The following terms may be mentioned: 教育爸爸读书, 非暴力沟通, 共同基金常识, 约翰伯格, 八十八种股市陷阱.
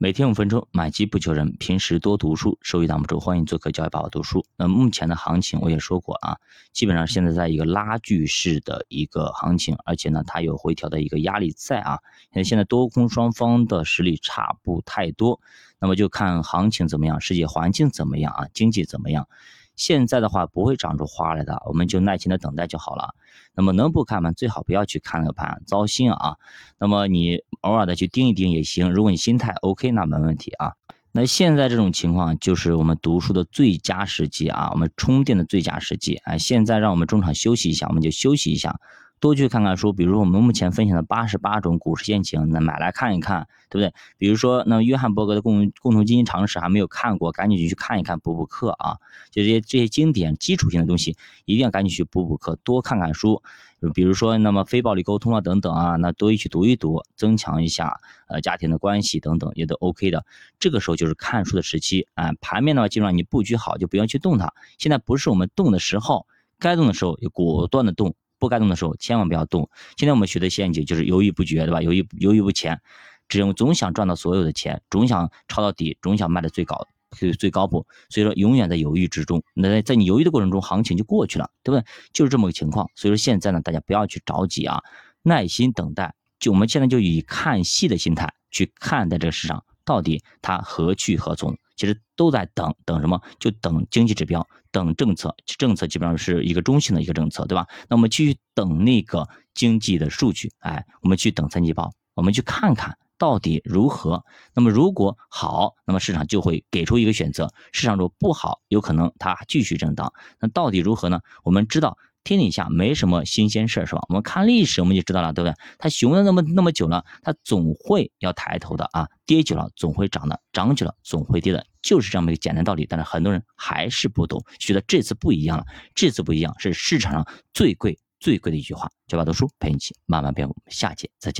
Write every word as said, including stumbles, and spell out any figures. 每天五分钟，买基不求人，平时多读书，收益挡不住。欢迎做客教育爸爸读书。那目前的行情我也说过啊，基本上现在在一个拉锯式的一个行情，而且呢它有回调的一个压力在啊。现在多空双方的实力差不太多，那么就看行情怎么样，世界环境怎么样啊，经济怎么样。现在的话不会长出花来的，我们就耐心的等待就好了。那么能不看盘最好不要去看那个盘，糟心啊。那么你偶尔的去盯一盯也行，如果你心态 OK 那没问题啊。那现在这种情况就是我们读书的最佳时机啊，我们充电的最佳时机啊。现在让我们中场休息一下，我们就休息一下，多去看看书，比如说我们目前分享的八十八种股市陷阱，那买来看一看，对不对？比如说那约翰伯格的共共同基金常识还没有看过，赶紧去看一看，补补课啊。就这些这些经典基础性的东西一定要赶紧去补补课，多看看书，比如说那么非暴力沟通啊等等啊，那多去读一读，增强一下呃家庭的关系等等也都 OK 的。这个时候就是看书的时期啊。盘面的话基本上你布局好就不要去动它，现在不是我们动的时候，该动的时候就果断的动，不该动的时候千万不要动。现在我们学的陷阱就是犹豫不决，对吧？犹豫犹豫不前，只用总想赚到所有的钱，总想抄到底，总想卖的最高最高部，所以说永远在犹豫之中。那在你犹豫的过程中，行情就过去了，对不对？就是这么个情况。所以说现在呢，大家不要去着急啊，耐心等待。就我们现在就以看戏的心态去看待这个市场，到底它何去何从？其实都在等，等什么？就等经济指标，等政策。政策基本上是一个中性的一个政策，对吧？那我们去等那个经济的数据，哎，我们去等三季报，我们去看看到底如何。那么如果好，那么市场就会给出一个选择；市场如果不好，有可能它继续震荡。那到底如何呢？我们知道天底下没什么新鲜事，是吧？我们看历史我们就知道了，对不对？它熊了那么那么久了，它总会要抬头的啊，跌久了总会涨的，涨久了总会跌的，就是这样一个简单道理。但是很多人还是不懂，觉得这次不一样了，这次不一样是市场上最贵最贵的一句话。教爸读书陪你一起慢慢变富，下期再见。